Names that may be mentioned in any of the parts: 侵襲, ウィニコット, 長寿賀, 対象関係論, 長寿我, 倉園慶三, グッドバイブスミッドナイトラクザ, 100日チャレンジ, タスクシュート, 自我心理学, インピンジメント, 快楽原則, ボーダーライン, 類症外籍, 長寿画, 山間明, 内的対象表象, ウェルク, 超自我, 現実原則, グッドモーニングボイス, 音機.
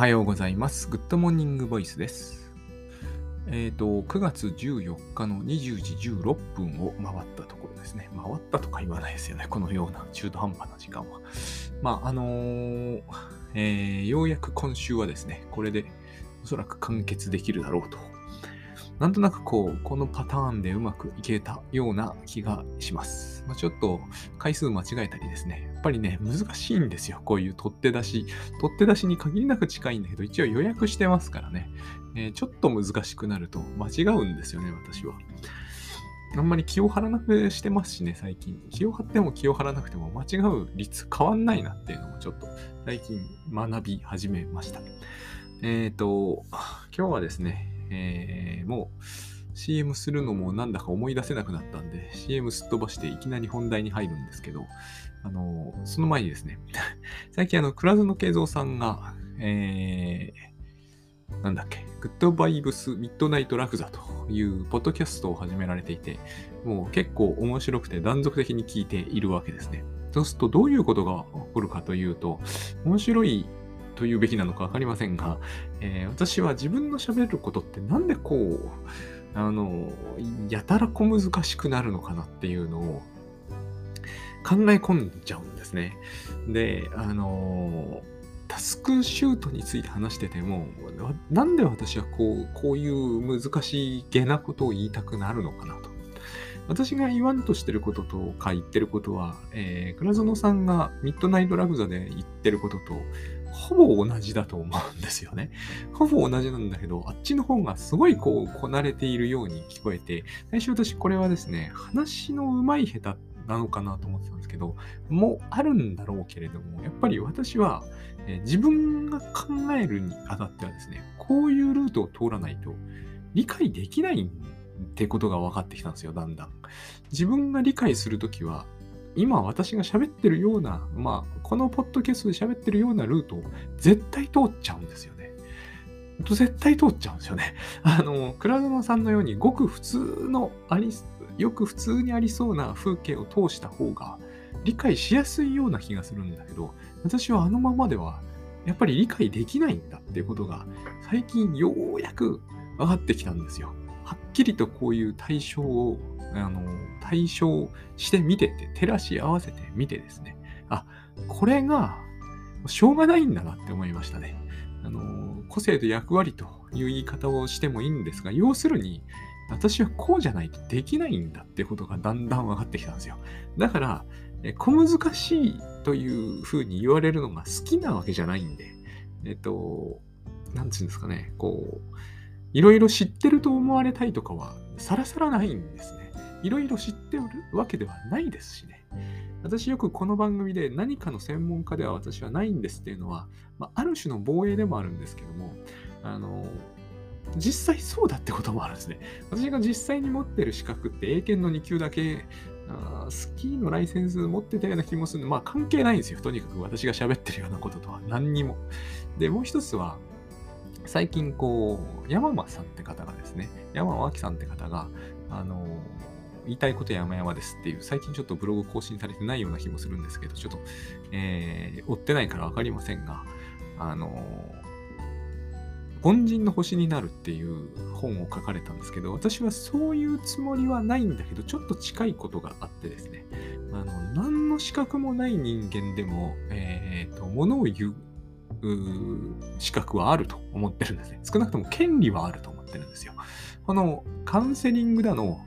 おはようございます。グッドモーニングボイスです。9月14日の20時16分を回ったところですね。回ったとか言わないですよね。このような中途半端な時間は。ようやく今週はですね、これでおそらく完結できるだろうと。なんとなくこのパターンでうまくいけたような気がします。ちょっと回数間違えたりですね。やっぱりね、難しいんですよ。こういう取っ手出しに限りなく近いんだけど、一応予約してますからね、ちょっと難しくなると間違うんですよね、私は。あんまり気を張らなくしてますしね、最近。気を張っても気を張らなくても間違う率変わんないなっていうのもちょっと最近学び始めました。今日はですね、もう CM するのもなんだか思い出せなくなったんで CM すっ飛ばしていきなり本題に入るんですけど、その前にですね最近倉園慶三さんが、なんだっけグッドバイブスミッドナイトラクザというポッドキャストを始められていて、もう結構面白くて断続的に聞いているわけですね。そうするとどういうことが起こるかというと、面白いというべきなのか分かりませんが、私は自分の喋ることってなんでやたら小難しくなるのかなっていうのを考え込んじゃうんですね。で、タスクシュートについて話してても、なんで私はこういう難しげなことを言いたくなるのかなと。私が言わんとしてることとか言ってることは、倉園さんがミッドナイトラグザで言ってることとほぼ同じだと思うんですよね。ほぼ同じなんだけど、あっちの方がすごいこなれているように聞こえて、最初私これはですね、話の上手い下手なのかなと思ってたんですけど、もうあるんだろうけれども、やっぱり私は、自分が考えるにあたってはですね、こういうルートを通らないと理解できないってことが分かってきたんですよ、だんだん。自分が理解するときは、今私が喋ってるような、このポッドキャストで喋ってるようなルートを絶対通っちゃうんですよね。絶対通っちゃうんですよね。倉園さんのようにごく普通のよく普通にありそうな風景を通した方が理解しやすいような気がするんだけど、私はあのままではやっぱり理解できないんだっていうことが最近ようやく分かってきたんですよ。はっきりとこういう対象を対照して見てて、照らし合わせて見てですね、あ、これがしょうがないんだなって思いましたね。個性と役割という言い方をしてもいいんですが、要するに私はこうじゃないとできないんだってことがだんだん分かってきたんですよ。だから小難しいというふうに言われるのが好きなわけじゃないんで、なんていうんですかね、いろいろ知ってると思われたいとかはさらさらないんですね。いろいろ知ってるわけではないですしね。私よくこの番組で何かの専門家では私はないんですっていうのは、ある種の防衛でもあるんですけども、実際そうだってこともあるんですね。私が実際に持ってる資格って英検の2級だけ、スキーのライセンス持ってたような気もするんで、関係ないんですよ。とにかく私が喋ってるようなこととは何にも。で、もう一つは、最近山間さんって方がですね、山間明さんって方が、言いたいこと山々ですっていう、最近ちょっとブログ更新されてないような気もするんですけど、ちょっと、追ってないから分かりませんが、凡人の星になるっていう本を書かれたんですけど、私はそういうつもりはないんだけど、ちょっと近いことがあってですね、何の資格もない人間でも、物を言う資格はあると思ってるんですね。少なくとも権利はあると思ってるんですよ。このカウンセリングだの、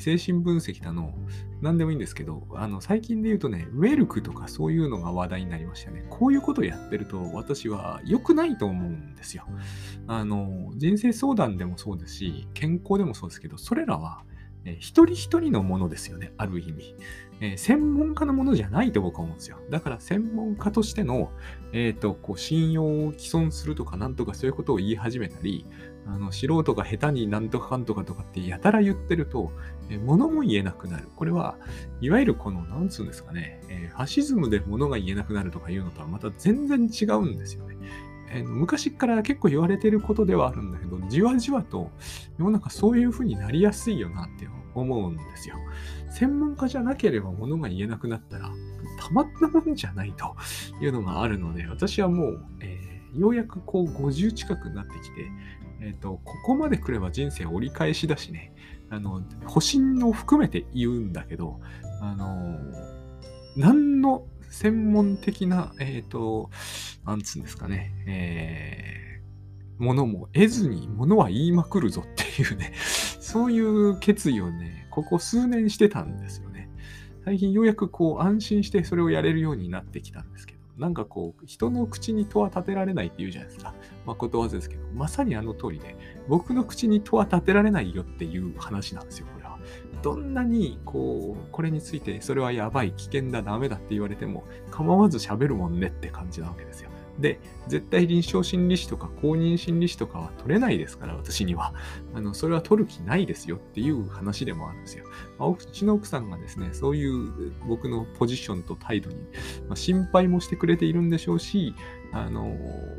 精神分析だの、何でもいいんですけど、最近で言うとね、ウェルクとかそういうのが話題になりましたね。こういうことをやってると私は良くないと思うんですよ。人生相談でもそうですし、健康でもそうですけど、それらは一人一人のものですよね、ある意味。専門家のものじゃないと僕は思うんですよ。だから専門家としての、信用を毀損するとかなんとかそういうことを言い始めたり、素人が下手になんとかかんとかとかってやたら言ってると、物も言えなくなる。これはいわゆるなんつうんですかね、ファシズムで物が言えなくなるとかいうのとはまた全然違うんですよね。昔から結構言われてることではあるんだけど、じわじわと世の中そういうふうになりやすいよなって思うんですよ。専門家じゃなければ物が言えなくなったらたまったもんじゃないというのがあるので、私はもう、ようやくこう50近くになってきて、ここまで来れば人生折り返しだしね、保身を含めて言うんだけど、何の専門的な、なんつうんですかね、ものも得ずにものは言いまくるぞっていうね、そういう決意をね、ここ数年してたんですよね。最近ようやくこう安心してそれをやれるようになってきたんですけど、なんかこう人の口に戸は立てられないって言うじゃないですか。まあことわざですけど、まさにあの通りで、僕の口に戸は立てられないよっていう話なんですよ、これは。どんなにこうこれについてそれはやばい、危険だ、ダメだって言われても構わず喋るもんねって感じなわけですよ。で、絶対臨床心理士とか公認心理士とかは取れないですから、私には。それは取る気ないですよっていう話でもあるんですよ。まあ、うちの奥さんがですね、そういう僕のポジションと態度に、まあ、心配もしてくれているんでしょうし、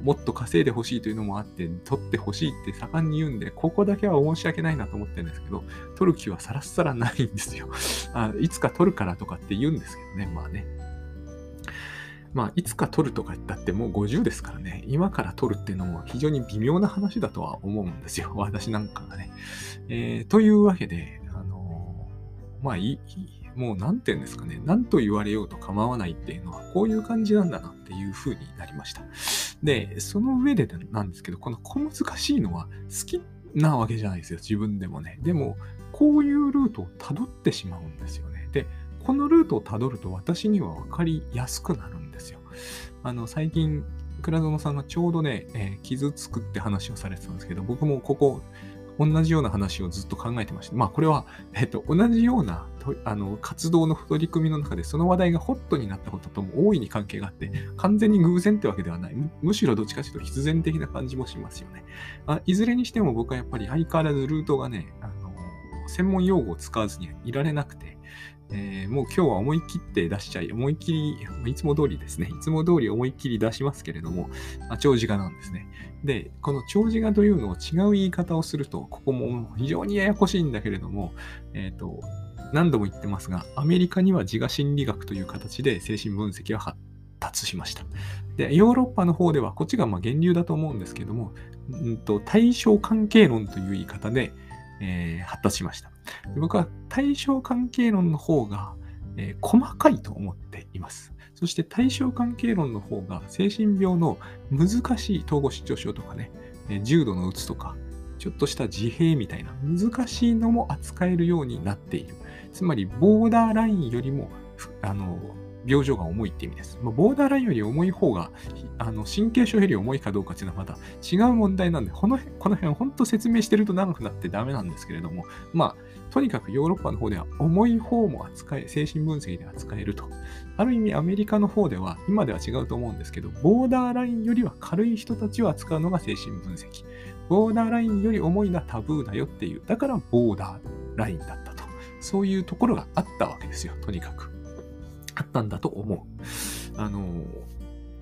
もっと稼いでほしいというのもあって、取ってほしいって盛んに言うんで、ここだけは申し訳ないなと思ってるんですけど、取る気はさらさらないんですよ。いつか取るからとかって言うんですけどね、まあね。まあ、いつか取るとか言ったってもう50ですからね、今から取るっていうのも非常に微妙な話だとは思うんですよ、私なんかがね。というわけで、まあもう何て言うんですかね、何と言われようと構わないっていうのはこういう感じなんだなっていう風になりました。で、その上でなんですけど、この小難しいのは好きなわけじゃないですよ、自分でもね。でも、こういうルートをたどってしまうんですよね。で、このルートをたどると私には分かりやすくなるんですよ。最近倉園さんがちょうどね、傷つくって話をされてたんですけど、僕もここ同じような話をずっと考えてまして、まあこれは、同じような活動の取り組みの中でその話題がホットになったこととも大いに関係があって、完全に偶然ってわけではない、むしろどっちかというと必然的な感じもしますよね。いずれにしても僕はやっぱり相変わらずルートがね、専門用語を使わずにいられなくて、もう今日は思いっきり、いつも通りですね、いつも通り思いっきり出しますけれども、長寿賀なんですね。で、この長寿賀というのを違う言い方をすると、ここも非常にややこしいんだけれども、何度も言ってますが、アメリカには自我心理学という形で精神分析は発達しました。で、ヨーロッパの方では、こっちがまあ源流だと思うんですけども、対象関係論という言い方で、発達しました。僕は対象関係論の方が、細かいと思っています。そして対象関係論の方が精神病の難しい統合失調症とかね、重度のうつとか、ちょっとした自閉みたいな難しいのも扱えるようになっている。つまりボーダーラインよりも病状が重いって意味です。まあ、ボーダーラインより重い方が神経症より重いかどうかっていうのはまた違う問題なんで、この辺本当説明してると長くなってダメなんですけれども、まあとにかくヨーロッパの方では重い方も精神分析で扱えると。ある意味アメリカの方では今では違うと思うんですけど、ボーダーラインよりは軽い人たちを扱うのが精神分析。ボーダーラインより重いのはタブーだよっていう、だからボーダーラインだったと。そういうところがあったわけですよ、とにかく。あったんだと思う。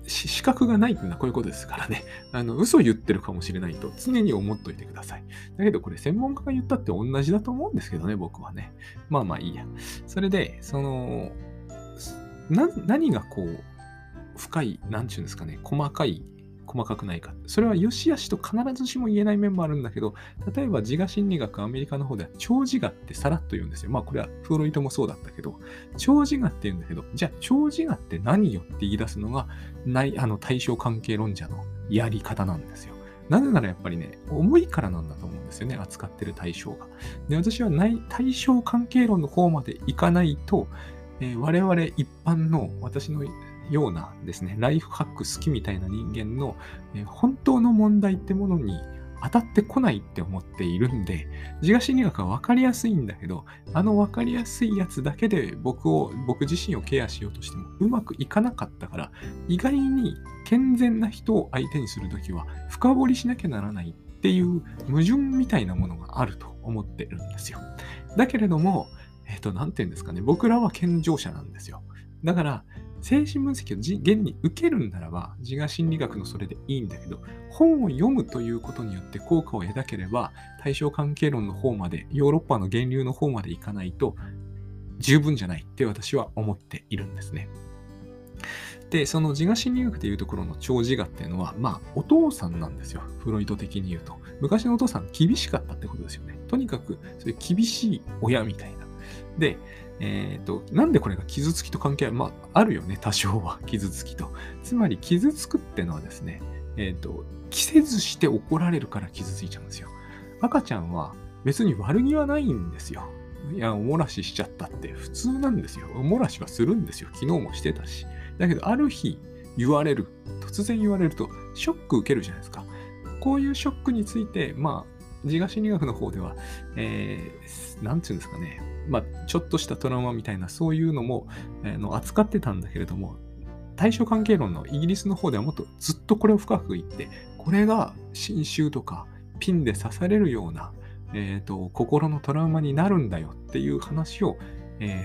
資格がないっていうのはこういうことですからね。嘘言ってるかもしれないと常に思っといてください。だけどこれ専門家が言ったって同じだと思うんですけどね、僕はね。まあまあいいや。それで、何がこう、深い、なんちゅうんですかね、細かくないか。それはよしあしと必ずしも言えない面もあるんだけど、例えば自我心理学、アメリカの方では超自我ってさらっと言うんですよ。まあこれはフロイトもそうだったけど、超自我って言うんだけど、じゃあ超自我って何よって言い出すのが対象関係論者のやり方なんですよ。なぜならやっぱりね、重いからなんだと思うんですよね、扱ってる対象が。で、私は対象関係論の方までいかないと、我々一般の私のようなですね、ライフハック好きみたいな人間の本当の問題ってものに当たってこないって思っているんで、自我心理学は分かりやすいんだけど、分かりやすいやつだけで僕自身をケアしようとしてもうまくいかなかったから、意外に健全な人を相手にするときは深掘りしなきゃならないっていう矛盾みたいなものがあると思ってるんですよ。だけれども、なんていうんですかね、僕らは健常者なんですよ。だから精神分析を現に受けるならば自我心理学のそれでいいんだけど、本を読むということによって効果を得なければ対象関係論の方まで、ヨーロッパの源流の方までいかないと十分じゃないって私は思っているんですね。で、その自我心理学でいうところの超自我っていうのは、まあお父さんなんですよ。フロイト的に言うと昔のお父さん厳しかったってことですよね。とにかくそういう厳しい親みたいな。で、なんでこれが傷つきと関係ある？まああるよね、多少は傷つきと。つまり傷つくってのはですね、着せずして怒られるから傷ついちゃうんですよ。赤ちゃんは別に悪気はないんですよ。いや、おもらししちゃったって普通なんですよ。おもらしはするんですよ。昨日もしてたし。だけど、ある日突然言われると、ショック受けるじゃないですか。こういうショックについて、まあ、自我心理学の方では、なんていうんですかね、まあ、ちょっとしたトラウマみたいな、そういうのも、扱ってたんだけれども、対象関係論のイギリスの方ではもっとずっとこれを深く言って、これが侵襲とかピンで刺されるような、心のトラウマになるんだよっていう話を、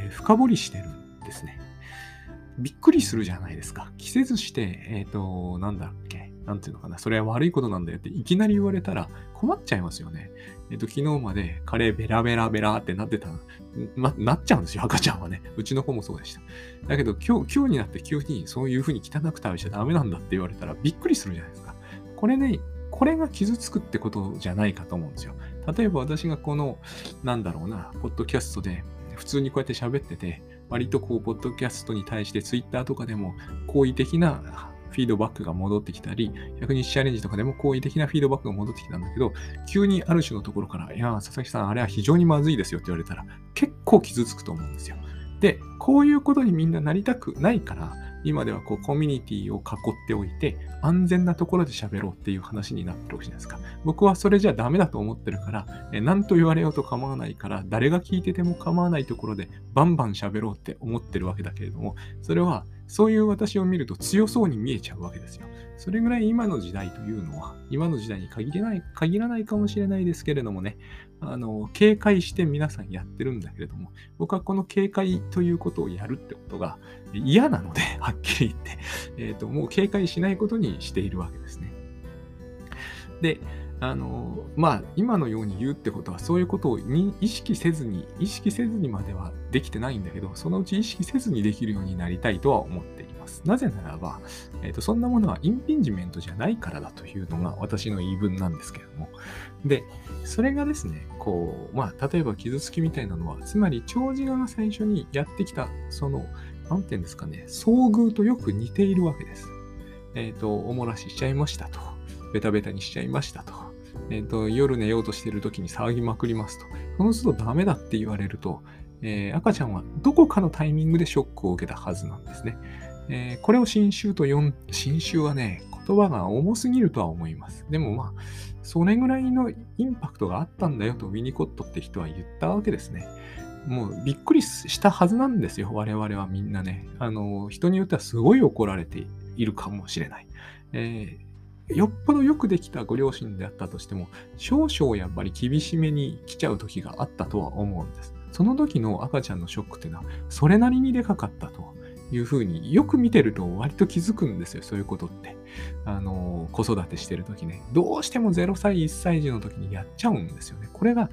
深掘りしてるんですね。びっくりするじゃないですか。着せずして、なんていうのかな、それは悪いことなんだよっていきなり言われたら困っちゃいますよね。昨日までカレーベラベラベラってなってたの、なっちゃうんですよ、赤ちゃんはね。うちの子もそうでした。だけど今日になって急にそういうふうに汚く食べちゃダメなんだって言われたらびっくりするじゃないですか。これね、これが傷つくってことじゃないかと思うんですよ。例えば私がこの、ポッドキャストで普通にこうやって喋ってて、割とこう、ポッドキャストに対してツイッターとかでも好意的なフィードバックが戻ってきたり、100日チャレンジとかでも好意的なフィードバックが戻ってきたんだけど、急にある種のところから、いや、佐々木さん、あれは非常にまずいですよって言われたら、結構傷つくと思うんですよ。で、こういうことにみんななりたくないから、今ではこうコミュニティを囲っておいて、安全なところで喋ろうっていう話になってるわけじゃないですか。僕はそれじゃダメだと思ってるから、何と言われようと構わないから、誰が聞いてても構わないところでバンバン喋ろうって思ってるわけだけれども、それは、そういう私を見ると強そうに見えちゃうわけですよ。それぐらい今の時代というのは、今の時代に限らないかもしれないですけれどもね、警戒して皆さんやってるんだけれども、僕はこの警戒ということをやるってことが嫌なので、はっきり言って、もう警戒しないことにしているわけですね。で、まあ、今のように言うってことは、そういうことを意識せずにまではできてないんだけど、そのうち意識せずにできるようになりたいとは思っています。なぜならば、そんなものはインピンジメントじゃないからだというのが私の言い分なんですけれども。で、それがですね、まあ、例えば傷つきみたいなのは、つまり長自我が最初にやってきた、なんていうんですかね、遭遇とよく似ているわけです。おもらししちゃいましたと。ベタベタにしちゃいましたと。夜寝ようとしている時に騒ぎまくりますと。その都度ダメだって言われると、赤ちゃんはどこかのタイミングでショックを受けたはずなんですね。これを侵襲と侵襲はね、言葉が重すぎるとは思います。でもまあ、それぐらいのインパクトがあったんだよとウィニコットって人は言ったわけですね。もうびっくりしたはずなんですよ、我々はみんなね。人によってはすごい怒られているかもしれない。よっぽどよくできたご両親であったとしても、少々やっぱり厳しめに来ちゃう時があったとは思うんです。その時の赤ちゃんのショックっていうのは、それなりにでかかったというふうに、よく見てると割と気づくんですよ、そういうことって。子育てしてる時ね、どうしても0歳、1歳児の時にやっちゃうんですよね。これが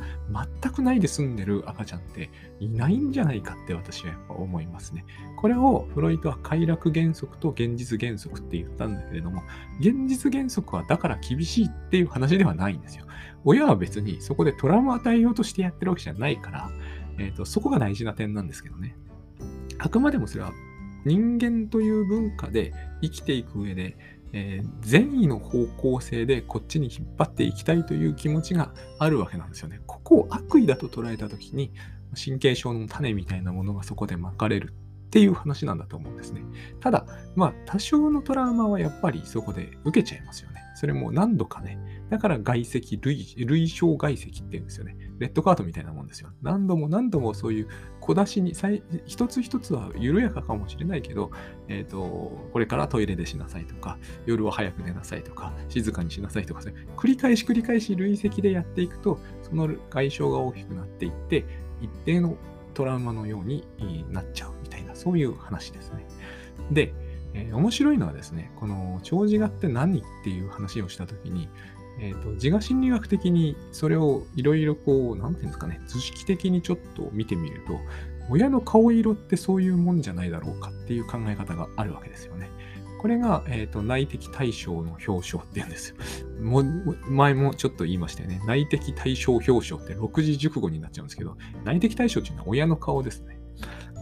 全くないで済んでる赤ちゃんっていないんじゃないかって私はやっぱ思いますね。これをフロイトは快楽原則と現実原則って言ったんだけれども、現実原則はだから厳しいっていう話ではないんですよ。親は別にそこでトラウマを与えようとしてやってるわけじゃないから、そこが大事な点なんですけどね。あくまでもそれは人間という文化で生きていく上で、善意の方向性でこっちに引っ張っていきたいという気持ちがあるわけなんですよね。ここを悪意だと捉えたときに、神経症の種みたいなものがそこでまかれるっていう話なんだと思うんですね。ただ、まあ多少のトラウマはやっぱりそこで受けちゃいますよね。それも何度かね。だから外籍、類症外籍っていうんですよね。レッドカードみたいなもんですよ。何度も何度もそういう小出しに、一つ一つは緩やかかもしれないけど、これからトイレでしなさいとか、夜は早く寝なさいとか、静かにしなさいとか、ね、繰り返し累積でやっていくと、その外傷が大きくなっていって、一定のトラウマのようになっちゃうみたいな、そういう話ですね。で、面白いのはですね、この超自我って何っていう話をしたときに、自我心理学的にそれをいろいろこう、なんていうんですかね、図式的にちょっと見てみると、親の顔色ってそういうもんじゃないだろうかっていう考え方があるわけですよね。これが、内的対象の表象っていうんですよ。前もちょっと言いましたよね。内的対象表象って6字熟語になっちゃうんですけど、内的対象っていうのは親の顔ですね。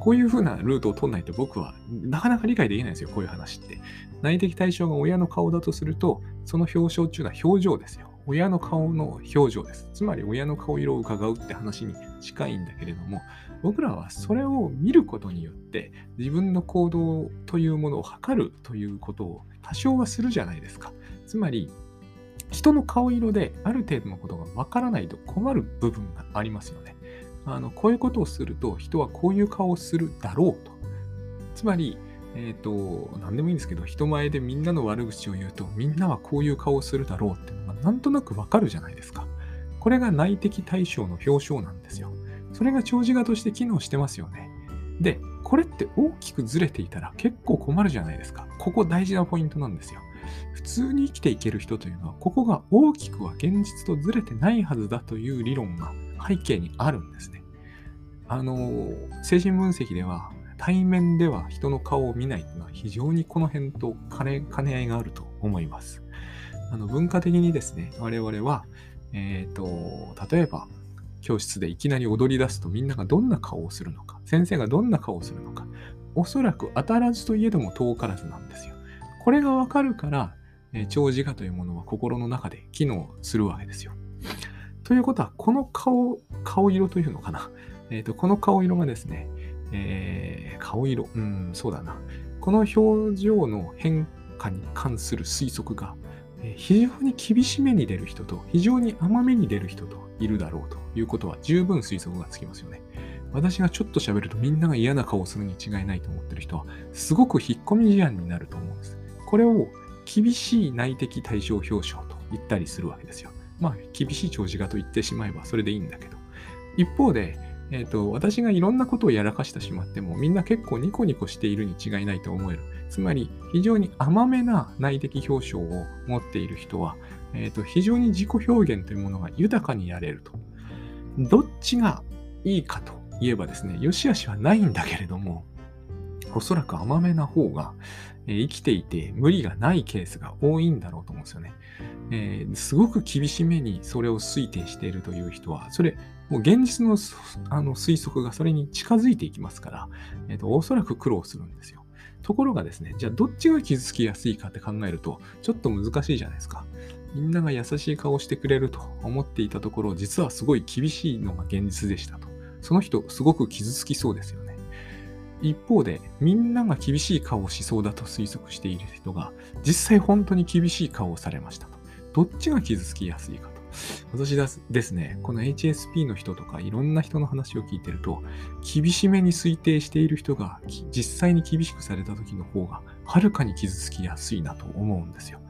こういう風なルートを取らないと僕はなかなか理解できないんですよ、こういう話って。内的対象が親の顔だとすると、その表象っていうのは表情ですよ。親の顔の表情です。つまり親の顔色を伺うって話に近いんだけれども、僕らはそれを見ることによって自分の行動というものを測るということを多少はするじゃないですか。つまり人の顔色である程度のことがわからないと困る部分がありますよね。こういうことをすると人はこういう顔をするだろうと。つまり何でもいいんですけど、人前でみんなの悪口を言うとみんなはこういう顔をするだろうっていうのがなんとなくわかるじゃないですか。これが内的対象の表象なんですよ。それが長寿画として機能してますよね。で、これって大きくずれていたら結構困るじゃないですか。ここ大事なポイントなんですよ。普通に生きていける人というのは、ここが大きくは現実とずれてないはずだという理論が背景にあるんですね。精神分析では、対面では人の顔を見ないというのは非常にこの辺と兼ね合いがあると思います。文化的にですね、我々は、例えば教室でいきなり踊り出すとみんながどんな顔をするのか、先生がどんな顔をするのか、おそらく当たらずといえども遠からずなんですよ。これがわかるから、長寿画というものは心の中で機能するわけですよ。ということは、この顔色というのかな、この顔色がですね、この表情の変化に関する推測が非常に厳しめに出る人と非常に甘めに出る人といるだろうということは十分推測がつきますよね。私がちょっと喋るとみんなが嫌な顔をするに違いないと思ってる人はすごく引っ込み思案になると思うんです。これを厳しい内的対象表象と言ったりするわけですよ。まあ厳しい長寿画と言ってしまえばそれでいいんだけど、一方で私がいろんなことをやらかしてしまってもみんな結構ニコニコしているに違いないと思える、つまり非常に甘めな内的表象を持っている人は、非常に自己表現というものが豊かにやれると。どっちがいいかといえばですね、良し悪しはないんだけれども、おそらく甘めな方が生きていて無理がないケースが多いんだろうと思うんですよね。すごく厳しめにそれを推定しているという人は、それもう現実の、推測がそれに近づいていきますから、おそらく苦労するんですよ。ところがですね、じゃあどっちが傷つきやすいかって考えるとちょっと難しいじゃないですか。みんなが優しい顔をしてくれると思っていたところ、実はすごい厳しいのが現実でしたと。その人すごく傷つきそうですよね。一方でみんなが厳しい顔をしそうだと推測している人が実際本当に厳しい顔をされましたと。どっちが傷つきやすいかと。私ですね、この HSP の人とかいろんな人の話を聞いてると、厳しめに推定している人が実際に厳しくされた時の方がはるかに傷つきやすいなと思うんですよ。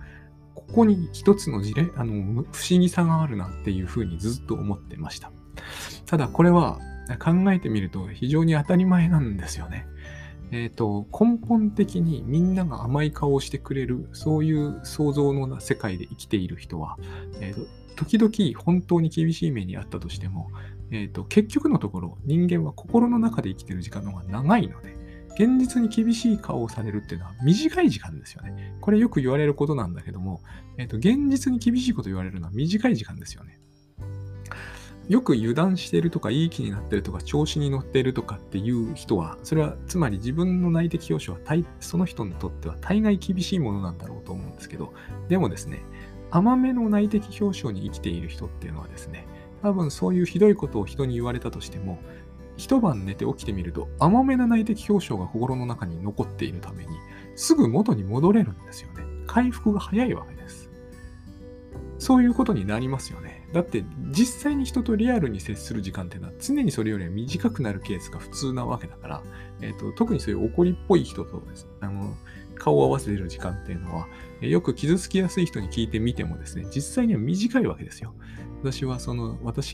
ここに一つの事例、不思議さがあるなっていうふうにずっと思ってました。ただこれは考えてみると非常に当たり前なんですよね。根本的にみんなが甘い顔をしてくれる、そういう想像の世界で生きている人は、時々本当に厳しい目にあったとしても、結局のところ人間は心の中で生きている時間の方が長いので、現実に厳しい顔をされるっていうのは短い時間ですよね。これよく言われることなんだけども、現実に厳しいこと言われるのは短い時間ですよね。よく油断しているとか、いい気になっているとか、調子に乗っているとかっていう人は、それはつまり自分の内的表象はその人にとっては大概厳しいものなんだろうと思うんですけど、でもですね、甘めの内的表象に生きている人っていうのはですね、多分そういうひどいことを人に言われたとしても、一晩寝て起きてみると甘めな内的表象が心の中に残っているために、すぐ元に戻れるんですよね。回復が早いわけです。そういうことになりますよね。だって実際に人とリアルに接する時間っていうのは常にそれよりは短くなるケースが普通なわけだから、特にそういう怒りっぽい人とですね、顔を合わせてる時間っていうのはよく傷つきやすい人に聞いてみてもですね、実際には短いわけですよ。私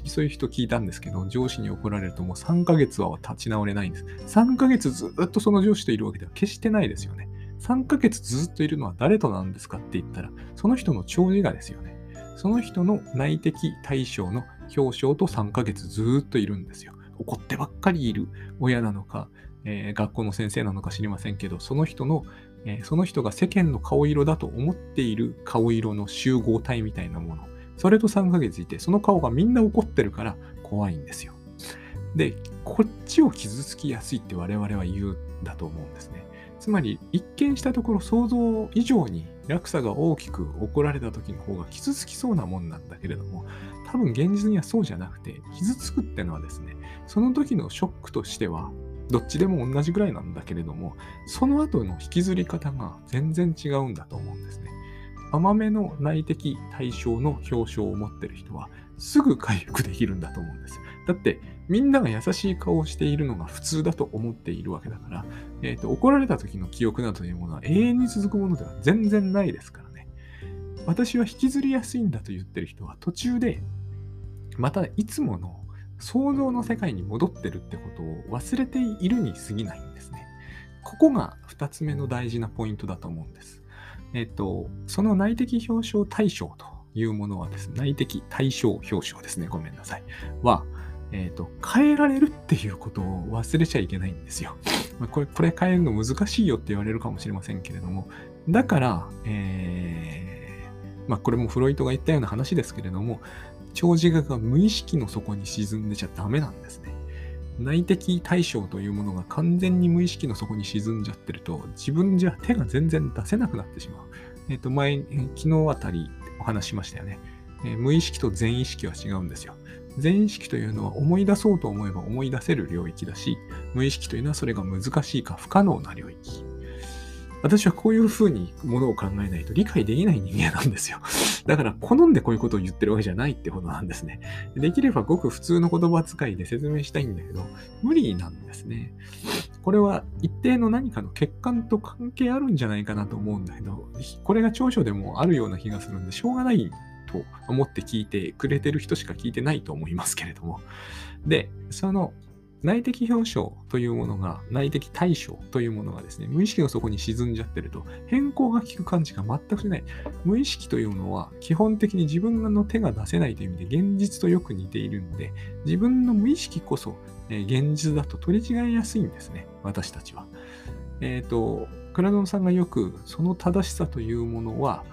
そういう人聞いたんですけど、上司に怒られるともう3ヶ月は立ち直れないんです。3ヶ月ずっとその上司といるわけでは決してないですよね。3ヶ月ずっといるのは誰となんですかって言ったら、その人の長寿画ですよね。その人の内的対象の表象と3ヶ月ずっといるんですよ。怒ってばっかりいる親なのか、学校の先生なのか知りませんけど、その人が世間の顔色だと思っている顔色の集合体みたいなもの、それと3ヶ月いて、その顔がみんな怒ってるから怖いんですよ。で、こっちを傷つきやすいって我々は言うんだと思うんですね。つまり、一見したところ想像以上に落差が大きく怒られた時の方が傷つきそうなもんなんだけれども、多分現実にはそうじゃなくて、傷つくってのはですね、その時のショックとしては、どっちでも同じぐらいなんだけれども、その後の引きずり方が全然違うんだと思うんですね。甘めの内的対象の表象を持ってる人はすぐ回復できるんだと思うんです。だってみんなが優しい顔をしているのが普通だと思っているわけだから、怒られた時の記憶などというものは永遠に続くものでは全然ないですからね。私は引きずりやすいんだと言ってる人は途中でまたいつもの想像の世界に戻ってるってことを忘れているに過ぎないんですね。ここが2つ目の大事なポイントだと思うんです。その内的表象対象というものはですね、内的対象表象ですね、ごめんなさい。は、変えられるっていうことを忘れちゃいけないんですよ。これ変えるの難しいよって言われるかもしれませんけれども、だから、これもフロイトが言ったような話ですけれども、長寿が無意識の底に沈んでちゃダメなんですね。内的対象というものが完全に無意識の底に沈んじゃってると、自分じゃ手が全然出せなくなってしまう。昨日あたりお話しましたよね。無意識と全意識は違うんですよ。全意識というのは思い出そうと思えば思い出せる領域だし、無意識というのはそれが難しいか不可能な領域。私はこういうふうにものを考えないと理解できない人間なんですよ。だから好んでこういうことを言ってるわけじゃないってことなんですね。できればごく普通の言葉遣いで説明したいんだけど、無理なんですね。これは一定の何かの欠陥と関係あるんじゃないかなと思うんだけど、これが長所でもあるような気がするんで、しょうがないと思って聞いてくれてる人しか聞いてないと思いますけれども。で、その内的表象というものが、内的対象というものがですね、無意識の底に沈んじゃってると、変更が効く感じが全くしない。無意識というのは、基本的に自分の手が出せないという意味で、現実とよく似ているんで、自分の無意識こそ、現実だと取り違えやすいんですね、私たちは。倉園さんがよく、その正しさというものは、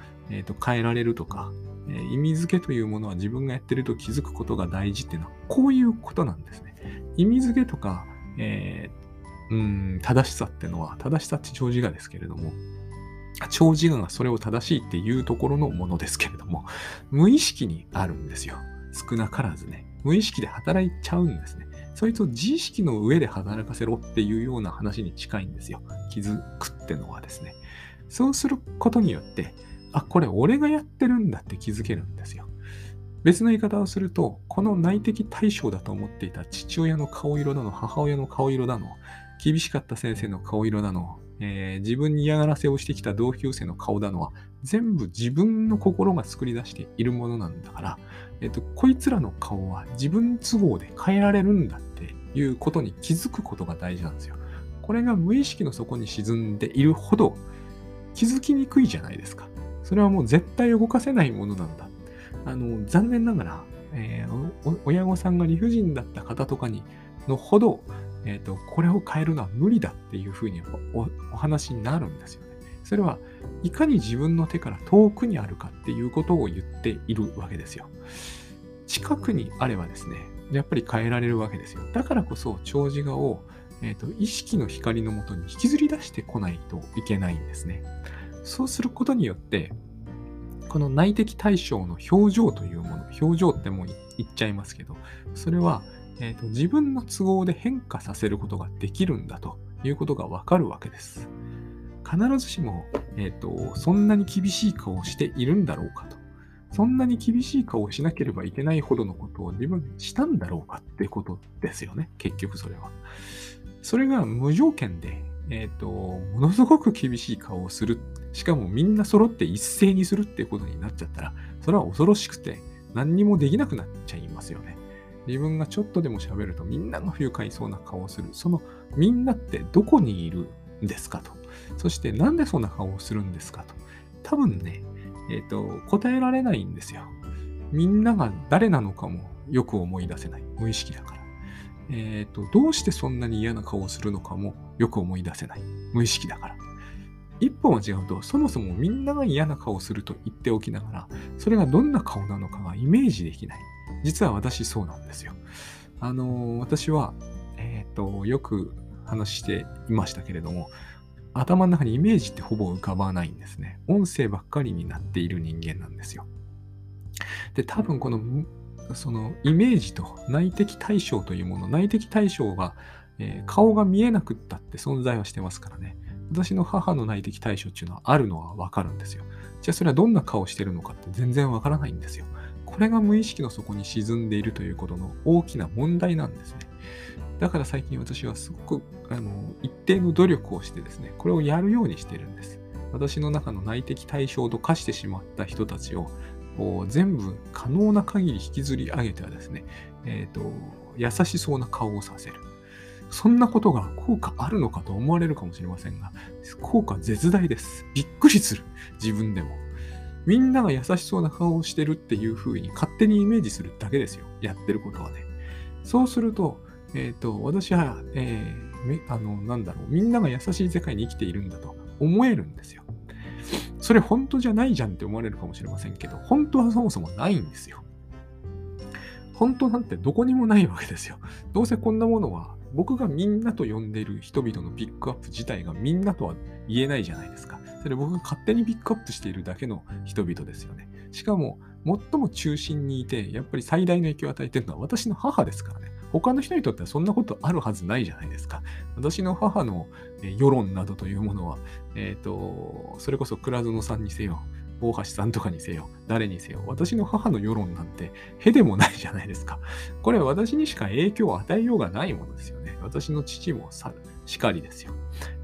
変えられるとか、意味付けというものは自分がやってると気づくことが大事っていうのは、こういうことなんですね。意味付けとか、正しさってのは、正しさって長寿我ですけれども、長寿我がそれを正しいっていうところのものですけれども、無意識にあるんですよ。少なからずね。無意識で働いちゃうんですね。そいつを自意識の上で働かせろっていうような話に近いんですよ。気づくってのはですね。そうすることによって、あ、これ俺がやってるんだって気づけるんですよ。別の言い方をすると、この内的対象だと思っていた父親の顔色だの、母親の顔色だの、厳しかった先生の顔色だの、自分に嫌がらせをしてきた同級生の顔だのは、全部自分の心が作り出しているものなんだから、こいつらの顔は自分都合で変えられるんだっていうことに気づくことが大事なんですよ。これが無意識の底に沈んでいるほど気づきにくいじゃないですか。それはもう絶対動かせないものなんだ。残念ながら、親御さんが理不尽だった方とかにのほど、これを変えるのは無理だっていうふうに お話になるんですよね。それはいかに自分の手から遠くにあるかっていうことを言っているわけですよ。近くにあればですね、やっぱり変えられるわけですよ。だからこそ長寿我を、意識の光のもとに引きずり出してこないといけないんですね。そうすることによって、この内的対象の表情というもの、表情ってもう言っちゃいますけど、それは、自分の都合で変化させることができるんだということがわかるわけです。必ずしも、そんなに厳しい顔をしているんだろうかと、そんなに厳しい顔をしなければいけないほどのことを自分したんだろうかってことですよね、結局それは。それが無条件で、ものすごく厳しい顔をする。しかもみんな揃って一斉にするっていうことになっちゃったら、それは恐ろしくて何にもできなくなっちゃいますよね。自分がちょっとでも喋るとみんなが不愉快そうな顔をする。そのみんなってどこにいるんですかと。そしてなんでそんな顔をするんですかと。多分ね、答えられないんですよ。みんなが誰なのかもよく思い出せない。無意識だから。どうしてそんなに嫌な顔をするのかもよく思い出せない。無意識だから。一本は違うと、そもそもみんなが嫌な顔をすると言っておきながら、それがどんな顔なのかがイメージできない。実は私そうなんですよ。私は、よく話していましたけれども、頭の中にイメージってほぼ浮かばないんですね。音声ばっかりになっている人間なんですよ。で、多分そのイメージと内的対象というもの、内的対象は、顔が見えなくったって存在はしてますからね。私の母の内的対象っていうのはあるのはわかるんですよ。じゃあそれはどんな顔してるのかって全然わからないんですよ。これが無意識の底に沈んでいるということの大きな問題なんですね。だから最近私はすごく一定の努力をしてですね、これをやるようにしているんです。私の中の内的対象と化してしまった人たちを全部可能な限り引きずり上げてはですね、優しそうな顔をさせる。そんなことが効果あるのかと思われるかもしれませんが、効果絶大です。びっくりする。自分でも。みんなが優しそうな顔をしてるっていう風に勝手にイメージするだけですよ。やってることはね。そうすると、私は、みんなが優しい世界に生きているんだと思えるんですよ。それ本当じゃないじゃんって思われるかもしれませんけど、本当はそもそもないんですよ。本当なんてどこにもないわけですよ。どうせこんなものは、僕がみんなと呼んでいる人々のピックアップ自体がみんなとは言えないじゃないですか。それ僕が勝手にピックアップしているだけの人々ですよね。しかも最も中心にいて、やっぱり最大の影響を与えているのは私の母ですからね。他の人にとってはそんなことあるはずないじゃないですか。私の母の世論などというものは、それこそ倉園さんにせよ、大橋さんとかにせよ、誰にせよ、私の母の世論なんてへでもないじゃないですか。これは私にしか影響を与えようがないものですよね。私の父もしかりですよ。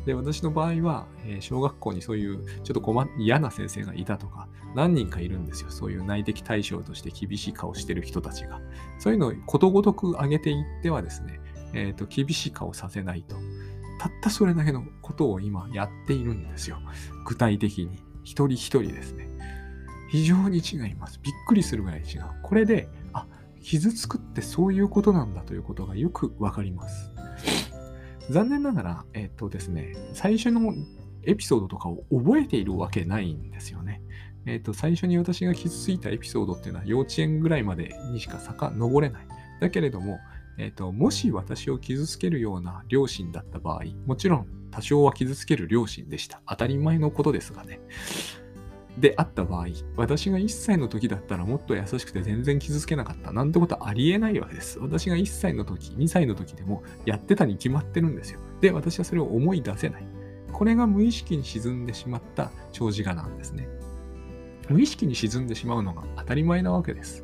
で、私の場合は、小学校にそういうちょっと嫌な先生がいたとか、何人かいるんですよ。そういう内的対象として厳しい顔してる人たちが。そういうのをことごとく上げていってはですね、厳しい顔させないと。たったそれだけのことを今やっているんですよ。具体的に。一人一人ですね。非常に違います。びっくりするぐらい違う。これで、傷つくってそういうことなんだということがよくわかります。残念ながら、ですね、最初のエピソードとかを覚えているわけないんですよね。最初に私が傷ついたエピソードっていうのは幼稚園ぐらいまでにしか遡れない。だけれども、もし私を傷つけるような両親だった場合、もちろん多少は傷つける両親でした。当たり前のことですがね。であった場合、私が1歳の時だったらもっと優しくて全然傷つけなかったなんてことはありえないわけです。私が1歳の時、2歳の時でもやってたに決まってるんですよ。で、私はそれを思い出せない。これが無意識に沈んでしまった長寿我なんですね。無意識に沈んでしまうのが当たり前なわけです。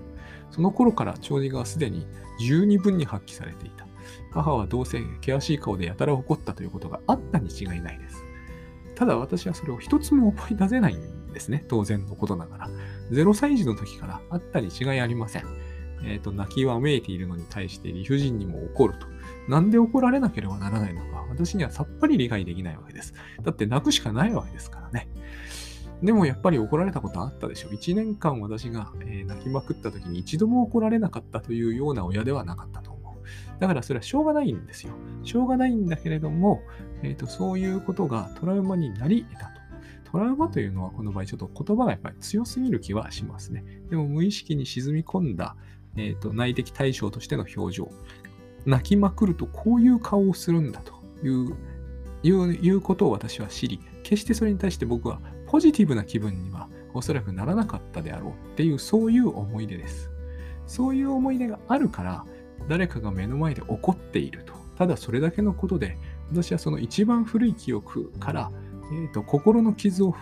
その頃から長寿我はすでに十二分に発揮されていた。母はどうせ険しい顔でやたら怒ったということがあったに違いないです。ただ私はそれを一つも思い出せないんですね。当然のことながら。0歳児の時からあったに違いありません。泣きわめいているのに対して理不尽にも怒ると。なんで怒られなければならないのか、私にはさっぱり理解できないわけです。だって泣くしかないわけですからね。でもやっぱり怒られたことあったでしょ。1年間私が泣きまくった時に一度も怒られなかったというような親ではなかったと思う。だからそれはしょうがないんですよ。しょうがないんだけれども、そういうことがトラウマになり得たと。トラウマというのはこの場合ちょっと言葉がやっぱり強すぎる気はしますね。でも無意識に沈み込んだ、内的対象としての表情。泣きまくるとこういう顔をするんだということを私は知り、決してそれに対して僕はポジティブな気分にはおそらくならなかったであろうっていう、そういう思い出です。そういう思い出があるから、誰かが目の前で怒っていると。ただそれだけのことで、私はその一番古い記憶から、心の傷を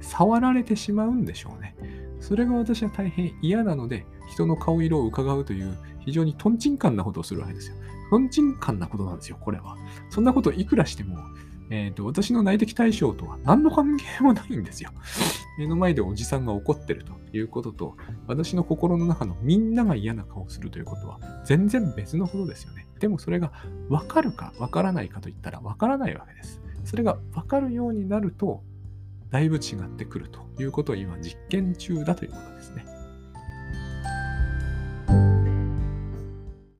触られてしまうんでしょうね。それが私は大変嫌なので、人の顔色を伺うという非常にトンチンカンなことをするわけですよ。トンチンカンなことなんですよ、これは。そんなことをいくらしても、私の内的対象とは何の関係もないんですよ。目の前でおじさんが怒ってるということと、私の心の中のみんなが嫌な顔をするということは全然別のことですよね。でもそれが分かるか分からないかといったら分からないわけです。それが分かるようになると、だいぶ違ってくるということを今実験中だということですね。